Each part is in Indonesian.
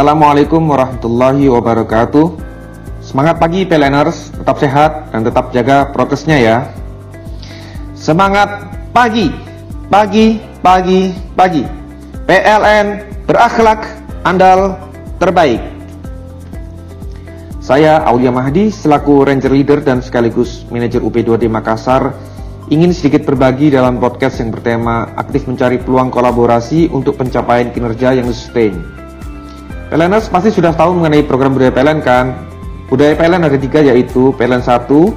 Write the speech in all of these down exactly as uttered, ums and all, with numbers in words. Assalamualaikum warahmatullahi wabarakatuh. Semangat pagi PLNers, tetap sehat dan tetap jaga prokesnya ya. Semangat pagi, pagi, pagi, pagi. P L N berakhlak andal terbaik. Saya Aulia Mahdi selaku Ranger Leader dan sekaligus manajer U P dua D Makassar ingin sedikit berbagi dalam podcast yang bertema aktif mencari peluang kolaborasi untuk pencapaian kinerja yang sustain. PLNers pasti sudah tahu mengenai program budaya P L N kan? Budaya P L N ada tiga, yaitu P L N satu,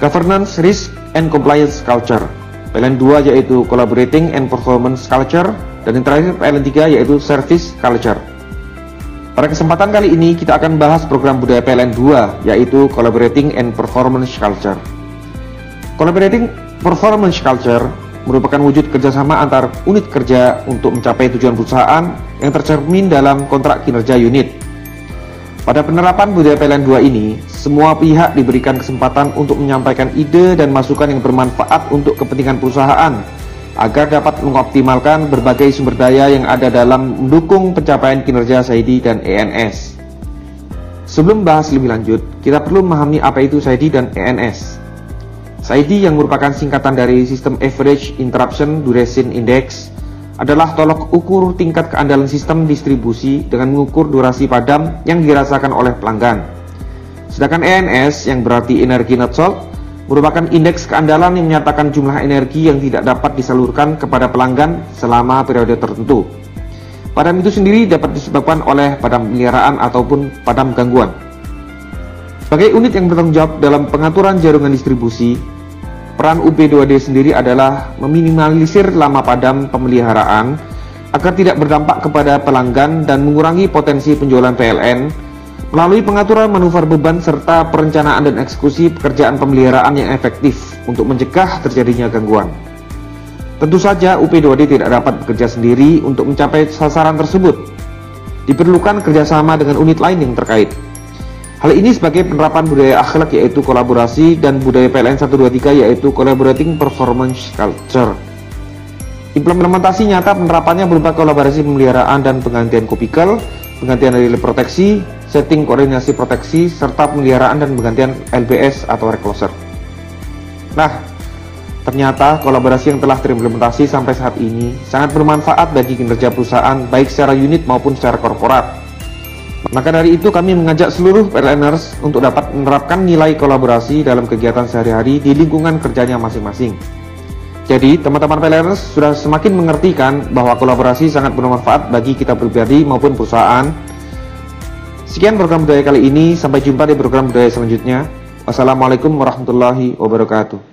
Governance, Risk, and Compliance Culture, P L N dua yaitu Collaborating and Performance Culture, dan yang terakhir P L N tiga yaitu Service Culture. Pada kesempatan kali ini kita akan bahas program budaya P L N dua yaitu Collaborating and Performance Culture. Collaborating Performance Culture merupakan wujud kerjasama antar unit kerja untuk mencapai tujuan perusahaan yang tercermin dalam kontrak kinerja unit. Pada penerapan budaya P L N dua ini, semua pihak diberikan kesempatan untuk menyampaikan ide dan masukan yang bermanfaat untuk kepentingan perusahaan, agar dapat mengoptimalkan berbagai sumber daya yang ada dalam mendukung pencapaian kinerja SAIDI dan E N S. Sebelum bahas lebih lanjut, kita perlu memahami apa itu SAIDI dan E N S. SAIDI yang merupakan singkatan dari System Average Interruption Duration Index adalah tolok ukur tingkat keandalan sistem distribusi dengan mengukur durasi padam yang dirasakan oleh pelanggan. Sedangkan E N S yang berarti Energy Not Served merupakan indeks keandalan yang menyatakan jumlah energi yang tidak dapat disalurkan kepada pelanggan selama periode tertentu. Padam itu sendiri dapat disebabkan oleh padam peliharaan ataupun padam gangguan. Sebagai unit yang bertanggung jawab dalam pengaturan jaringan distribusi, peran U P dua D sendiri adalah meminimalisir lama padam pemeliharaan agar tidak berdampak kepada pelanggan dan mengurangi potensi penjualan P L N melalui pengaturan manuver beban serta perencanaan dan eksekusi pekerjaan pemeliharaan yang efektif untuk mencegah terjadinya gangguan. Tentu saja U P dua D tidak dapat bekerja sendiri untuk mencapai sasaran tersebut. Diperlukan kerjasama dengan unit lain yang terkait. Hal ini sebagai penerapan budaya akhlak yaitu kolaborasi dan budaya P L N satu dua tiga yaitu Collaborating Performance Culture. Implementasi nyata penerapannya berupa kolaborasi pemeliharaan dan penggantian kubikel, penggantian relay proteksi, setting koordinasi proteksi, serta pemeliharaan dan penggantian L P S atau recloser. Nah, ternyata kolaborasi yang telah terimplementasi sampai saat ini sangat bermanfaat bagi kinerja perusahaan baik secara unit maupun secara korporat. Maka dari itu kami mengajak seluruh PLNers untuk dapat menerapkan nilai kolaborasi dalam kegiatan sehari-hari di lingkungan kerjanya masing-masing. Jadi teman-teman PLNers sudah semakin mengerti kan bahwa kolaborasi sangat bermanfaat bagi kita pribadi maupun perusahaan. Sekian program budaya kali ini, sampai jumpa di program budaya selanjutnya. Wassalamualaikum warahmatullahi wabarakatuh.